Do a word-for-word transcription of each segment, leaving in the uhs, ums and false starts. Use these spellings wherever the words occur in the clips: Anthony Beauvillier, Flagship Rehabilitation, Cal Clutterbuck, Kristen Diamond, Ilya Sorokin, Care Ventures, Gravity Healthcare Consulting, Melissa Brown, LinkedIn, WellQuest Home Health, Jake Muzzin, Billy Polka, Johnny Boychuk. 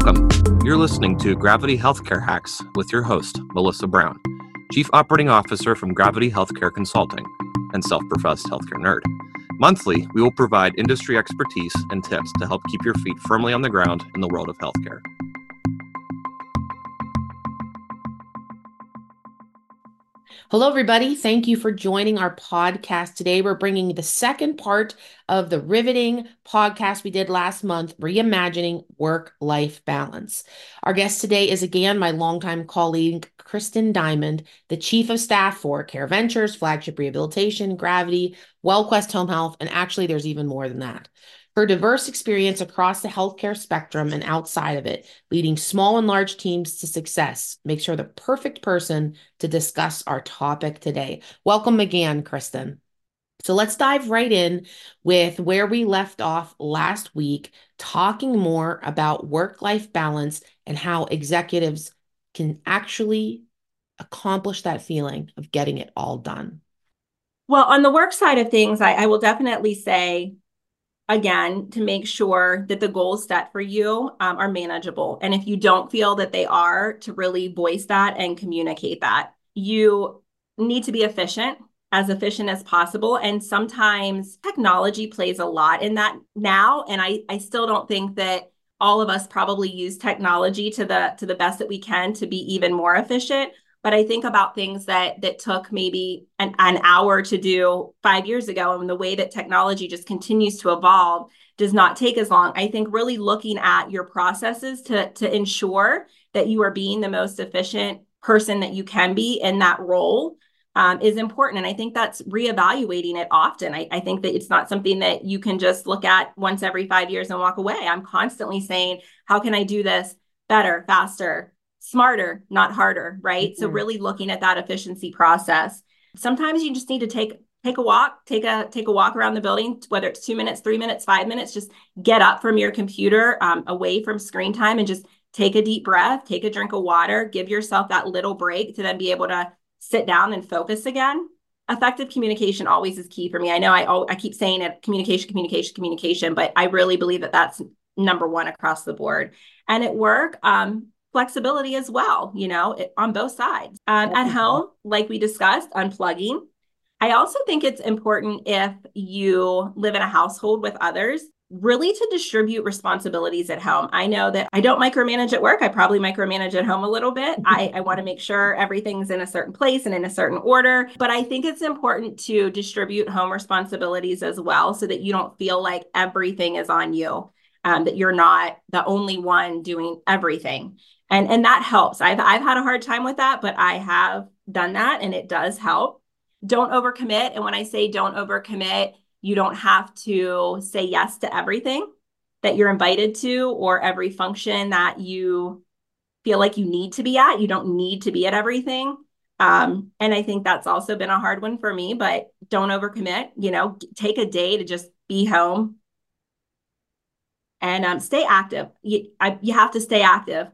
Welcome. You're listening to Gravity Healthcare Hacks with your host, Melissa Brown, Chief Operating Officer from Gravity Healthcare Consulting and self-professed healthcare nerd. Monthly, we will provide industry expertise and tips to help keep your feet firmly on the ground in the world of healthcare. Hello, everybody. Thank you for joining our podcast today. We're bringing the second part of the riveting podcast we did last month, Reimagining Work-Life Balance. Our guest today is again my longtime colleague, Kristen Diamond, the Chief of Staff for Care Ventures, Flagship Rehabilitation, Gravity, WellQuest Home Health, and actually there's even more than that. Her diverse experience across the healthcare spectrum and outside of it, leading small and large teams to success, makes her the perfect person to discuss our topic today. Welcome again, Kristen. So let's dive right in with where we left off last week, talking more about work-life balance and how executives can actually accomplish that feeling of getting it all done. Well, on the work side of things, I, I will definitely say, again, to make sure that the goals set for you um, are manageable. And if you don't feel that they are, to really voice that and communicate that. You need to be efficient, as efficient as possible. And sometimes technology plays a lot in that now. And I, I still don't think that all of us probably use technology to the to the best that we can to be even more efficient. But I think about things that that took maybe an, an hour to do five years ago, and the way that technology just continues to evolve does not take as long. I think really looking at your processes to, to ensure that you are being the most efficient person that you can be in that role um, is important. And I think that's reevaluating it often. I, I think that it's not something that you can just look at once every five years and walk away. I'm constantly saying, how can I do this better, faster, smarter, not harder, right? Mm-hmm. So really looking at that efficiency process. Sometimes you just need to take take a walk, take a take a walk around the building, whether it's two minutes, three minutes, five minutes, just get up from your computer, um, away from screen time, and just take a deep breath, take a drink of water, give yourself that little break to then be able to sit down and focus again. Effective communication always is key for me. I know I I keep saying it, communication, communication, communication, but I really believe that that's number one across the board. And at work, um, flexibility as well, you know, it, on both sides. Um, at home, like we discussed, unplugging. I also think it's important if you live in a household with others, really to distribute responsibilities at home. I know that I don't micromanage at work. I probably micromanage at home a little bit. I, I want to make sure everything's in a certain place and in a certain order. But I think it's important to distribute home responsibilities as well so that you don't feel like everything is on you, um, that you're not the only one doing everything. And and that helps. I've I've had a hard time with that, but I have done that and it does help. Don't overcommit. And when I say don't overcommit, you don't have to say yes to everything that you're invited to or every function that you feel like you need to be at. You don't need to be at everything. Um, and I think that's also been a hard one for me, but don't overcommit. You know, take a day to just be home and um, stay active. You, I, you have to stay active.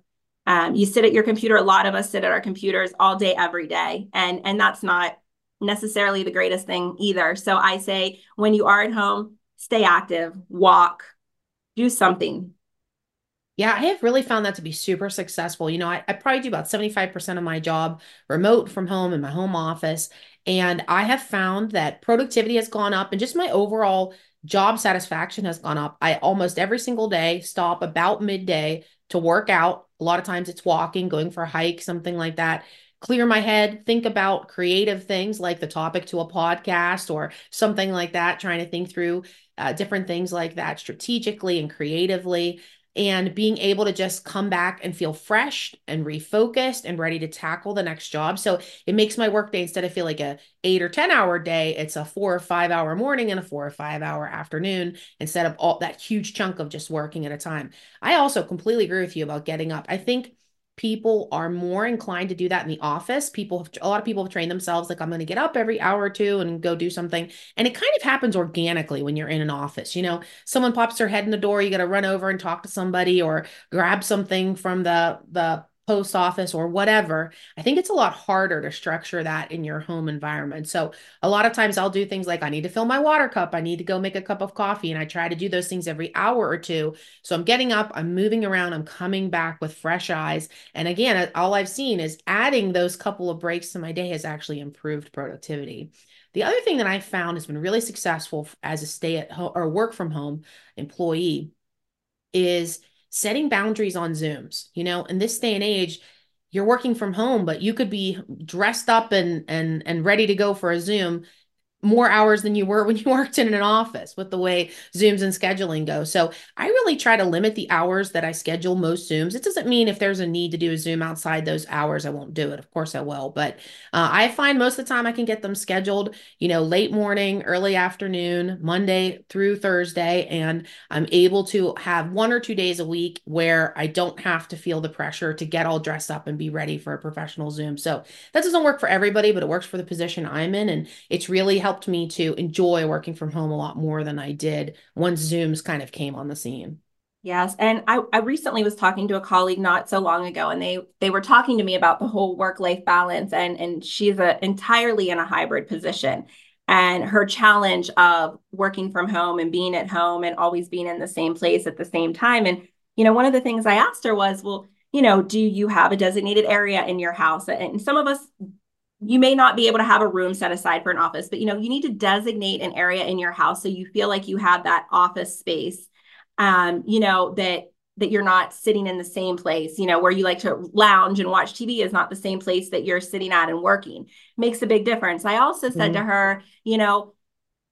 Um, you sit at your computer. A lot of us sit at our computers all day, every day. And, and that's not necessarily the greatest thing either. So I say, when you are at home, stay active, walk, do something. Yeah, I have really found that to be super successful. You know, I, I probably do about seventy-five percent of my job remote from home in my home office. And I have found that productivity has gone up and just my overall job satisfaction has gone up. I almost every single day stop about midday to work out. A lot of times it's walking, going for a hike, something like that. Clear my head, think about creative things like the topic to a podcast or something like that, trying to think through uh, different things like that strategically and creatively, and being able to just come back and feel fresh and refocused and ready to tackle the next job. So it makes my workday, instead of feel like a eight or ten hour day, it's a four or five hour morning and a four or five hour afternoon instead of all that huge chunk of just working at a time. I also completely agree with you about getting up. I think people are more inclined to do that in the office. People have, a lot of people have trained themselves, like, I'm going to get up every hour or two and go do something. And it kind of happens organically when you're in an office. You know, someone pops their head in the door, you got to run over and talk to somebody or grab something from the, the post office or whatever, I think it's a lot harder to structure that in your home environment. So a lot of times I'll do things like, I need to fill my water cup, I need to go make a cup of coffee. And I try to do those things every hour or two. So I'm getting up, I'm moving around, I'm coming back with fresh eyes. And again, all I've seen is adding those couple of breaks to my day has actually improved productivity. The other thing that I found has been really successful as a stay at home or work from home employee is setting boundaries on Zooms. You know, in this day and age, you're working from home, but you could be dressed up and and and ready to go for a Zoom more hours than you were when you worked in an office with the way Zooms and scheduling go. So I really try to limit the hours that I schedule most Zooms. It doesn't mean if there's a need to do a Zoom outside those hours, I won't do it. Of course I will. But uh, I find most of the time I can get them scheduled, you know, late morning, early afternoon, Monday through Thursday. And I'm able to have one or two days a week where I don't have to feel the pressure to get all dressed up and be ready for a professional Zoom. So that doesn't work for everybody, but it works for the position I'm in. And it's really helpful. Helped me to enjoy working from home a lot more than I did once Zooms kind of came on the scene. Yes. And I, I recently was talking to a colleague not so long ago, and they they were talking to me about the whole work-life balance, and, and she's a, entirely in a hybrid position. And her challenge of working from home and being at home and always being in the same place at the same time. And, you know, one of the things I asked her was, well, you know, do you have a designated area in your house? And some of us, you may not be able to have a room set aside for an office, but, you know, you need to designate an area in your house so you feel like you have that office space, um, you know, that that you're not sitting in the same place, you know, where you like to lounge and watch T V is not the same place that you're sitting at and working. Makes a big difference. I also said mm-hmm. to her, you know,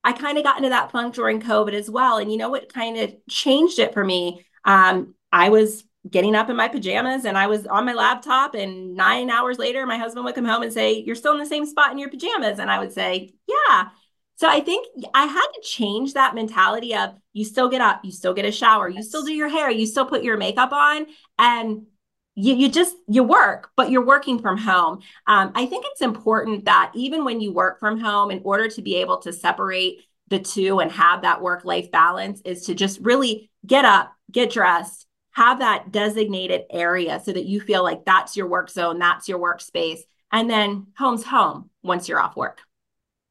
I kind of got into that funk during COVID as well. And you know what kind of changed it for me? Um, I was getting up in my pajamas and I was on my laptop, and nine hours later, my husband would come home and say, you're still in the same spot in your pajamas. And I would say, yeah. So I think I had to change that mentality of you still get up, you still get a shower, you still do your hair, you still put your makeup on, and you, you just, you work, but you're working from home. Um, I think it's important that even when you work from home, in order to be able to separate the two and have that work-life balance, is to just really get up, get dressed, have that designated area so that you feel like that's your work zone, that's your workspace. And then home's home once you're off work.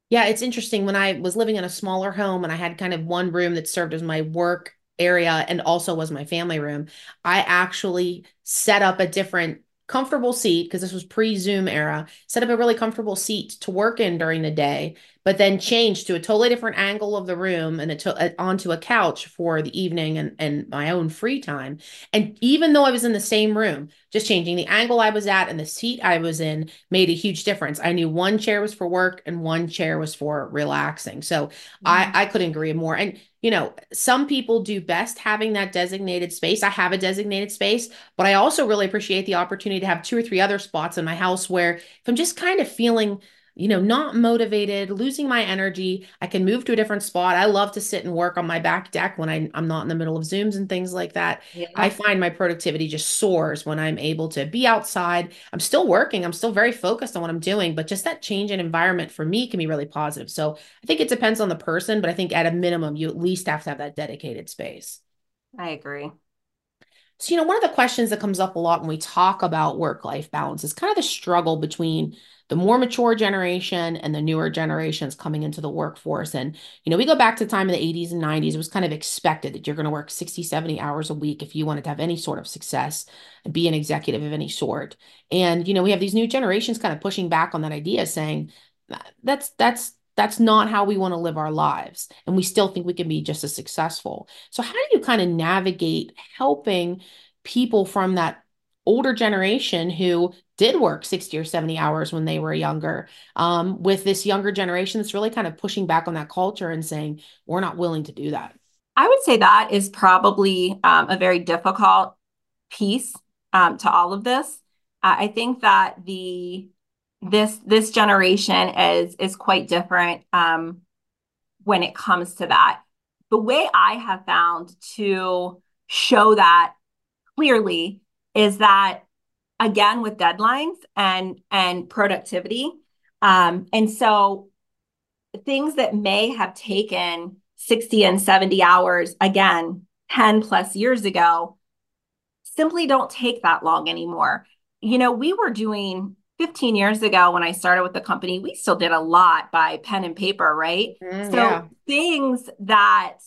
Yeah, it's interesting. When I was living in a smaller home and I had kind of one room that served as my work area and also was my family room, I actually set up a different comfortable seat, because this was pre-Zoom era, set up a really comfortable seat to work in during the day, but then changed to a totally different angle of the room and a to- a, onto a couch for the evening and, and my own free time. And even though I was in the same room, just changing the angle I was at and the seat I was in made a huge difference. I knew one chair was for work and one chair was for relaxing. So mm-hmm. I, I couldn't agree more. And you know, some people do best having that designated space. I have a designated space, but I also really appreciate the opportunity to have two or three other spots in my house where if I'm just kind of feeling, you know, not motivated, losing my energy, I can move to a different spot. I love to sit and work on my back deck when I, I'm not in the middle of Zooms and things like that. Yeah. I find my productivity just soars when I'm able to be outside. I'm still working. I'm still very focused on what I'm doing, but just that change in environment for me can be really positive. So I think it depends on the person, but I think at a minimum, you at least have to have that dedicated space. I agree. So, you know, one of the questions that comes up a lot when we talk about work-life balance is kind of the struggle between the more mature generation and the newer generations coming into the workforce. And, you know, we go back to the time in the eighties and nineties, it was kind of expected that you're going to work sixty, seventy hours a week if you wanted to have any sort of success and be an executive of any sort. And, you know, we have these new generations kind of pushing back on that idea, saying that's, that's, that's not how we want to live our lives. And we still think we can be just as successful. So how do you kind of navigate helping people from that older generation who did work sixty or seventy hours when they were younger, um, with this younger generation that's really kind of pushing back on that culture and saying, we're not willing to do that? I would say that is probably um, a very difficult piece um, to all of this. Uh, I think that the this this generation is is quite different um, when it comes to that. The way I have found to show that clearly is that, again, with deadlines and and productivity. Um, and so things that may have taken sixty and seventy hours, again, ten plus years ago, simply don't take that long anymore. you know, we were doing fifteen years ago when I started with the company, we still did a lot by pen and paper, right? Mm, so yeah. things that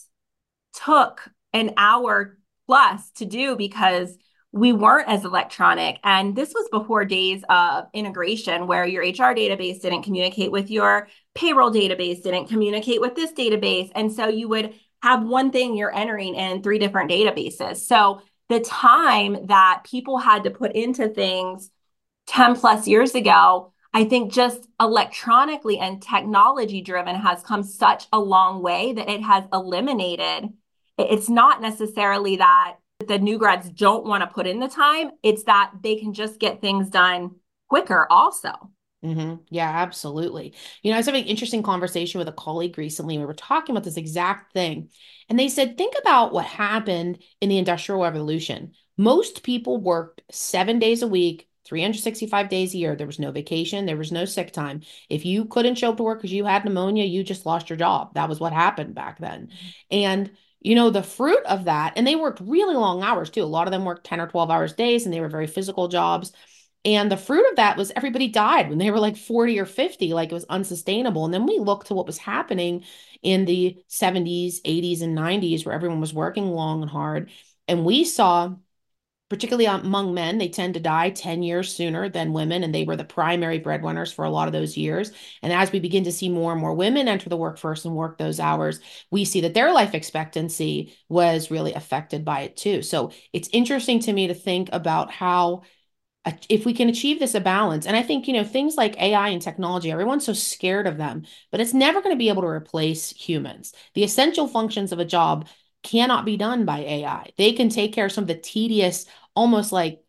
took an hour plus to do because we weren't as electronic. And this was before days of integration where your H R database didn't communicate with your payroll database, didn't communicate with this database. And so you would have one thing you're entering in three different databases. So the time that people had to put into things ten plus years ago, I think just electronically and technology driven has come such a long way that it has eliminated. It's not necessarily that the new grads don't want to put in the time. It's that they can just get things done quicker also. Mm-hmm. Yeah, absolutely. You know, I was having an interesting conversation with a colleague recently. We were talking about this exact thing. And they said, think about what happened in the Industrial Revolution. Most people worked seven days a week, three hundred sixty-five days a year. There was no vacation. There was no sick time. If you couldn't show up to work because you had pneumonia, you just lost your job. That was what happened back then. And you know, the fruit of that, and they worked really long hours too. A lot of them worked ten or twelve hours days and they were very physical jobs. And the fruit of that was everybody died when they were like forty or fifty, like it was unsustainable. And then we look to what was happening in the seventies, eighties, and nineties where everyone was working long and hard. And we saw, particularly among men, they tend to die ten years sooner than women. And they were the primary breadwinners for a lot of those years. And as we begin to see more and more women enter the workforce and work those hours, we see that their life expectancy was really affected by it too. So it's interesting to me to think about how, if we can achieve this a balance. And I think, you know, things like A I and technology, everyone's so scared of them, but it's never going to be able to replace humans. The essential functions of a job cannot be done by A I. They can take care of some of the tedious, almost like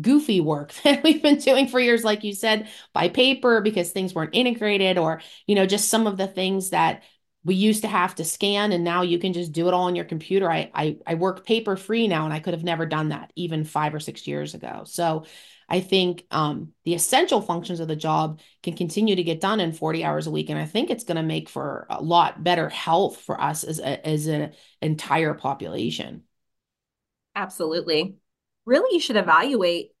goofy work that we've been doing for years, like you said, by paper, because things weren't integrated, or, you know, just some of the things that we used to have to scan, and now you can just do it all on your computer. I, I, I work paper free now, and I could have never done that even five or six years ago. So I think um, the essential functions of the job can continue to get done in forty hours a week. And I think it's going to make for a lot better health for us as a, as an entire population. Absolutely. Really, you should evaluate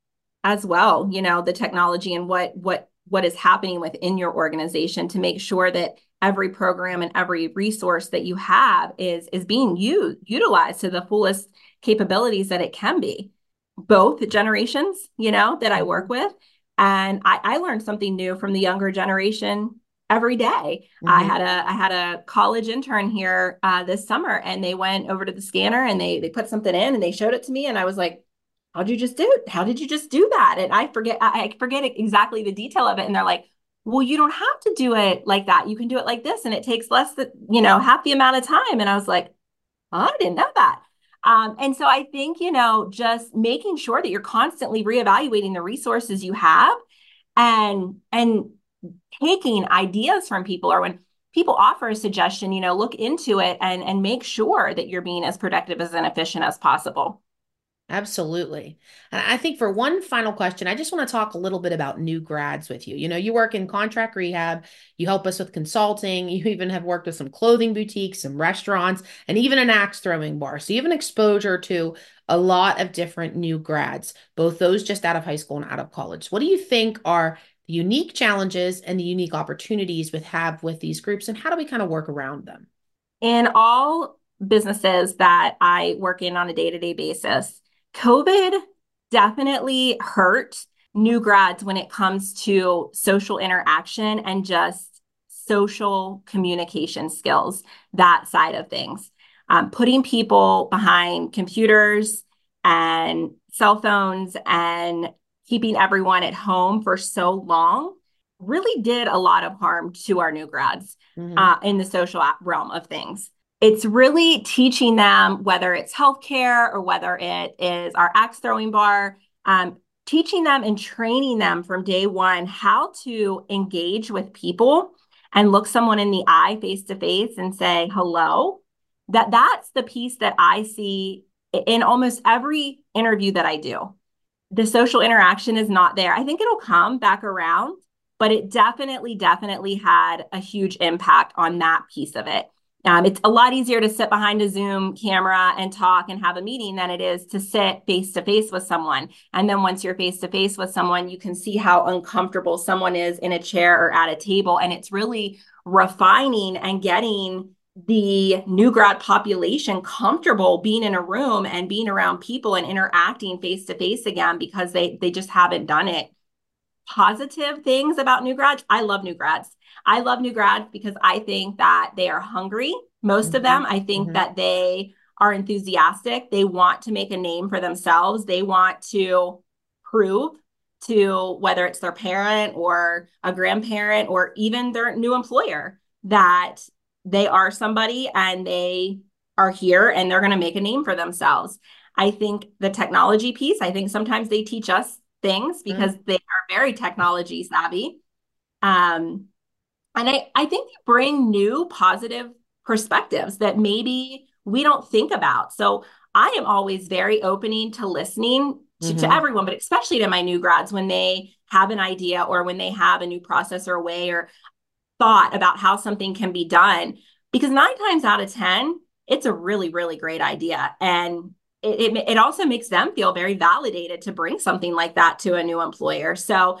as well, you know, the technology and what, what, what is happening within your organization to make sure that every program and every resource that you have is, is being used, utilized to the fullest capabilities that it can be. Both generations, you know, that I work with. And I, I learned something new from the younger generation every day. Mm-hmm. I had a, I had a college intern here uh, this summer, and they went over to the scanner and they, they put something in and they showed it to me. And I was like, how'd you just do it? How did you just do that? And I forget, I forget exactly the detail of it. And they're like, well, you don't have to do it like that. You can do it like this. And it takes less than, you know, half the amount of time. And I was like, oh, I didn't know that. Um, and so I think, you know, just making sure that you're constantly reevaluating the resources you have and, and taking ideas from people, or when people offer a suggestion, you know, look into it and, and make sure that you're being as productive as and efficient as possible. Absolutely. And I think for one final question, I just want to talk a little bit about new grads with you. You know, you work in contract rehab, you help us with consulting, you even have worked with some clothing boutiques, some restaurants, and even an axe throwing bar. So you have an exposure to a lot of different new grads, both those just out of high school and out of college. What do you think are the unique challenges and the unique opportunities we have with these groups, and how do we kind of work around them? In all businesses that I work in on a day-to-day basis, COVID definitely hurt new grads when it comes to social interaction and just social communication skills, that side of things. Um, putting people behind computers and cell phones and keeping everyone at home for so long really did a lot of harm to our new grads mm-hmm. uh, in the social realm of things. It's really teaching them, whether it's healthcare or whether it is our axe throwing bar, um, teaching them and training them from day one how to engage with people and look someone in the eye face to face and say hello. That that's the piece that I see in almost every interview that I do. The social interaction is not there. I think it'll come back around, but it definitely, definitely had a huge impact on that piece of it. Um, it's a lot easier to sit behind a Zoom camera and talk and have a meeting than it is to sit face-to-face with someone. And then once you're face-to-face with someone, you can see how uncomfortable someone is in a chair or at a table. And it's really refining and getting the new grad population comfortable being in a room and being around people and interacting face-to-face again, because they they just haven't done it. Positive things about new grads. I love new grads. I love new grads because I think that they are hungry. Most mm-hmm. of them, I think mm-hmm. that they are enthusiastic. They want to make a name for themselves. They want to prove to, whether it's their parent or a grandparent or even their new employer, that they are somebody and they are here and they're going to make a name for themselves. I think the technology piece, I think sometimes they teach us things because mm-hmm. they are very technology savvy. Um, and I, I think they bring new positive perspectives that maybe we don't think about. So I am always very opening to listening to, mm-hmm. to everyone, but especially to my new grads when they have an idea or when they have a new process or way or thought about how something can be done, because nine times out of ten, it's a really, really great idea. And it, it, it also makes them feel very validated to bring something like that to a new employer. So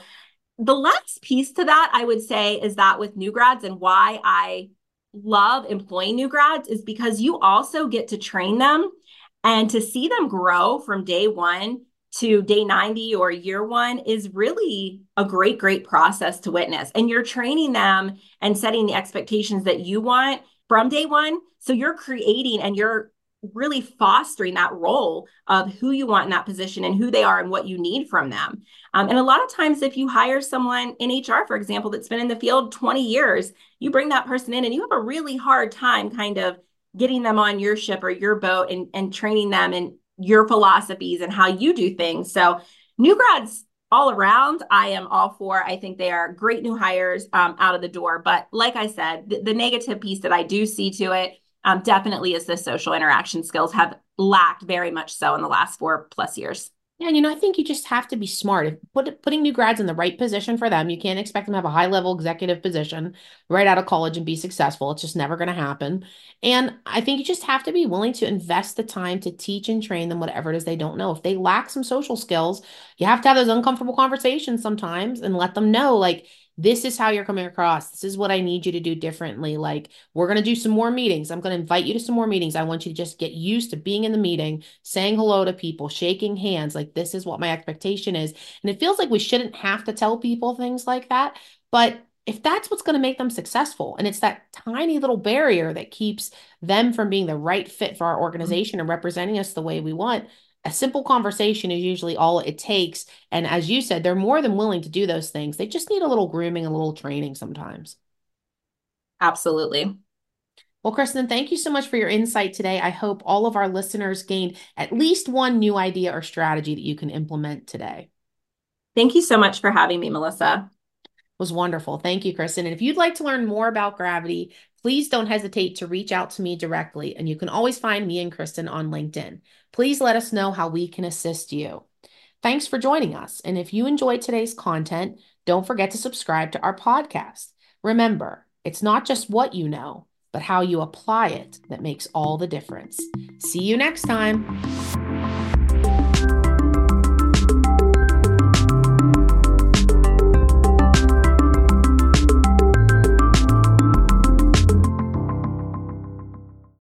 the last piece to that, I would say, is that with new grads, and why I love employing new grads, is because you also get to train them and to see them grow from day one to day ninety or year one is really a great, great process to witness. And you're training them and setting the expectations that you want from day one. So you're creating and you're really fostering that role of who you want in that position and who they are and what you need from them. Um, and a lot of times, if you hire someone in H R, for example, that's been in the field twenty years, you bring that person in and you have a really hard time kind of getting them on your ship or your boat and, and training them in your philosophies and how you do things. So new grads all around, I am all for. I think they are great new hires um, out of the door. But like I said, the, the negative piece that I do see to it Um, definitely is the social interaction skills have lacked very much so in the last four plus years. Yeah, and you know, I think you just have to be smart. If put, putting new grads in the right position for them, you can't expect them to have a high level executive position right out of college and be successful. It's just never going to happen. And I think you just have to be willing to invest the time to teach and train them whatever it is they don't know. If they lack some social skills, you have to have those uncomfortable conversations sometimes and let them know, like, this is how you're coming across. This is what I need you to do differently. Like, we're going to do some more meetings. I'm going to invite you to some more meetings. I want you to just get used to being in the meeting, saying hello to people, shaking hands. Like, this is what my expectation is. And it feels like we shouldn't have to tell people things like that. But if that's what's going to make them successful, and it's that tiny little barrier that keeps them from being the right fit for our organization mm-hmm. and representing us the way we want, a simple conversation is usually all it takes. And as you said, they're more than willing to do those things. They just need a little grooming, a little training sometimes. Absolutely. Well, Kristen, thank you so much for your insight today. I hope all of our listeners gained at least one new idea or strategy that you can implement today. Thank you so much for having me, Melissa. It was wonderful. Thank you, Kristen. And if you'd like to learn more about Gravity, please don't hesitate to reach out to me directly, and you can always find me and Kristen on LinkedIn. Please let us know how we can assist you. Thanks for joining us. And if you enjoyed today's content, don't forget to subscribe to our podcast. Remember, it's not just what you know, but how you apply it that makes all the difference. See you next time.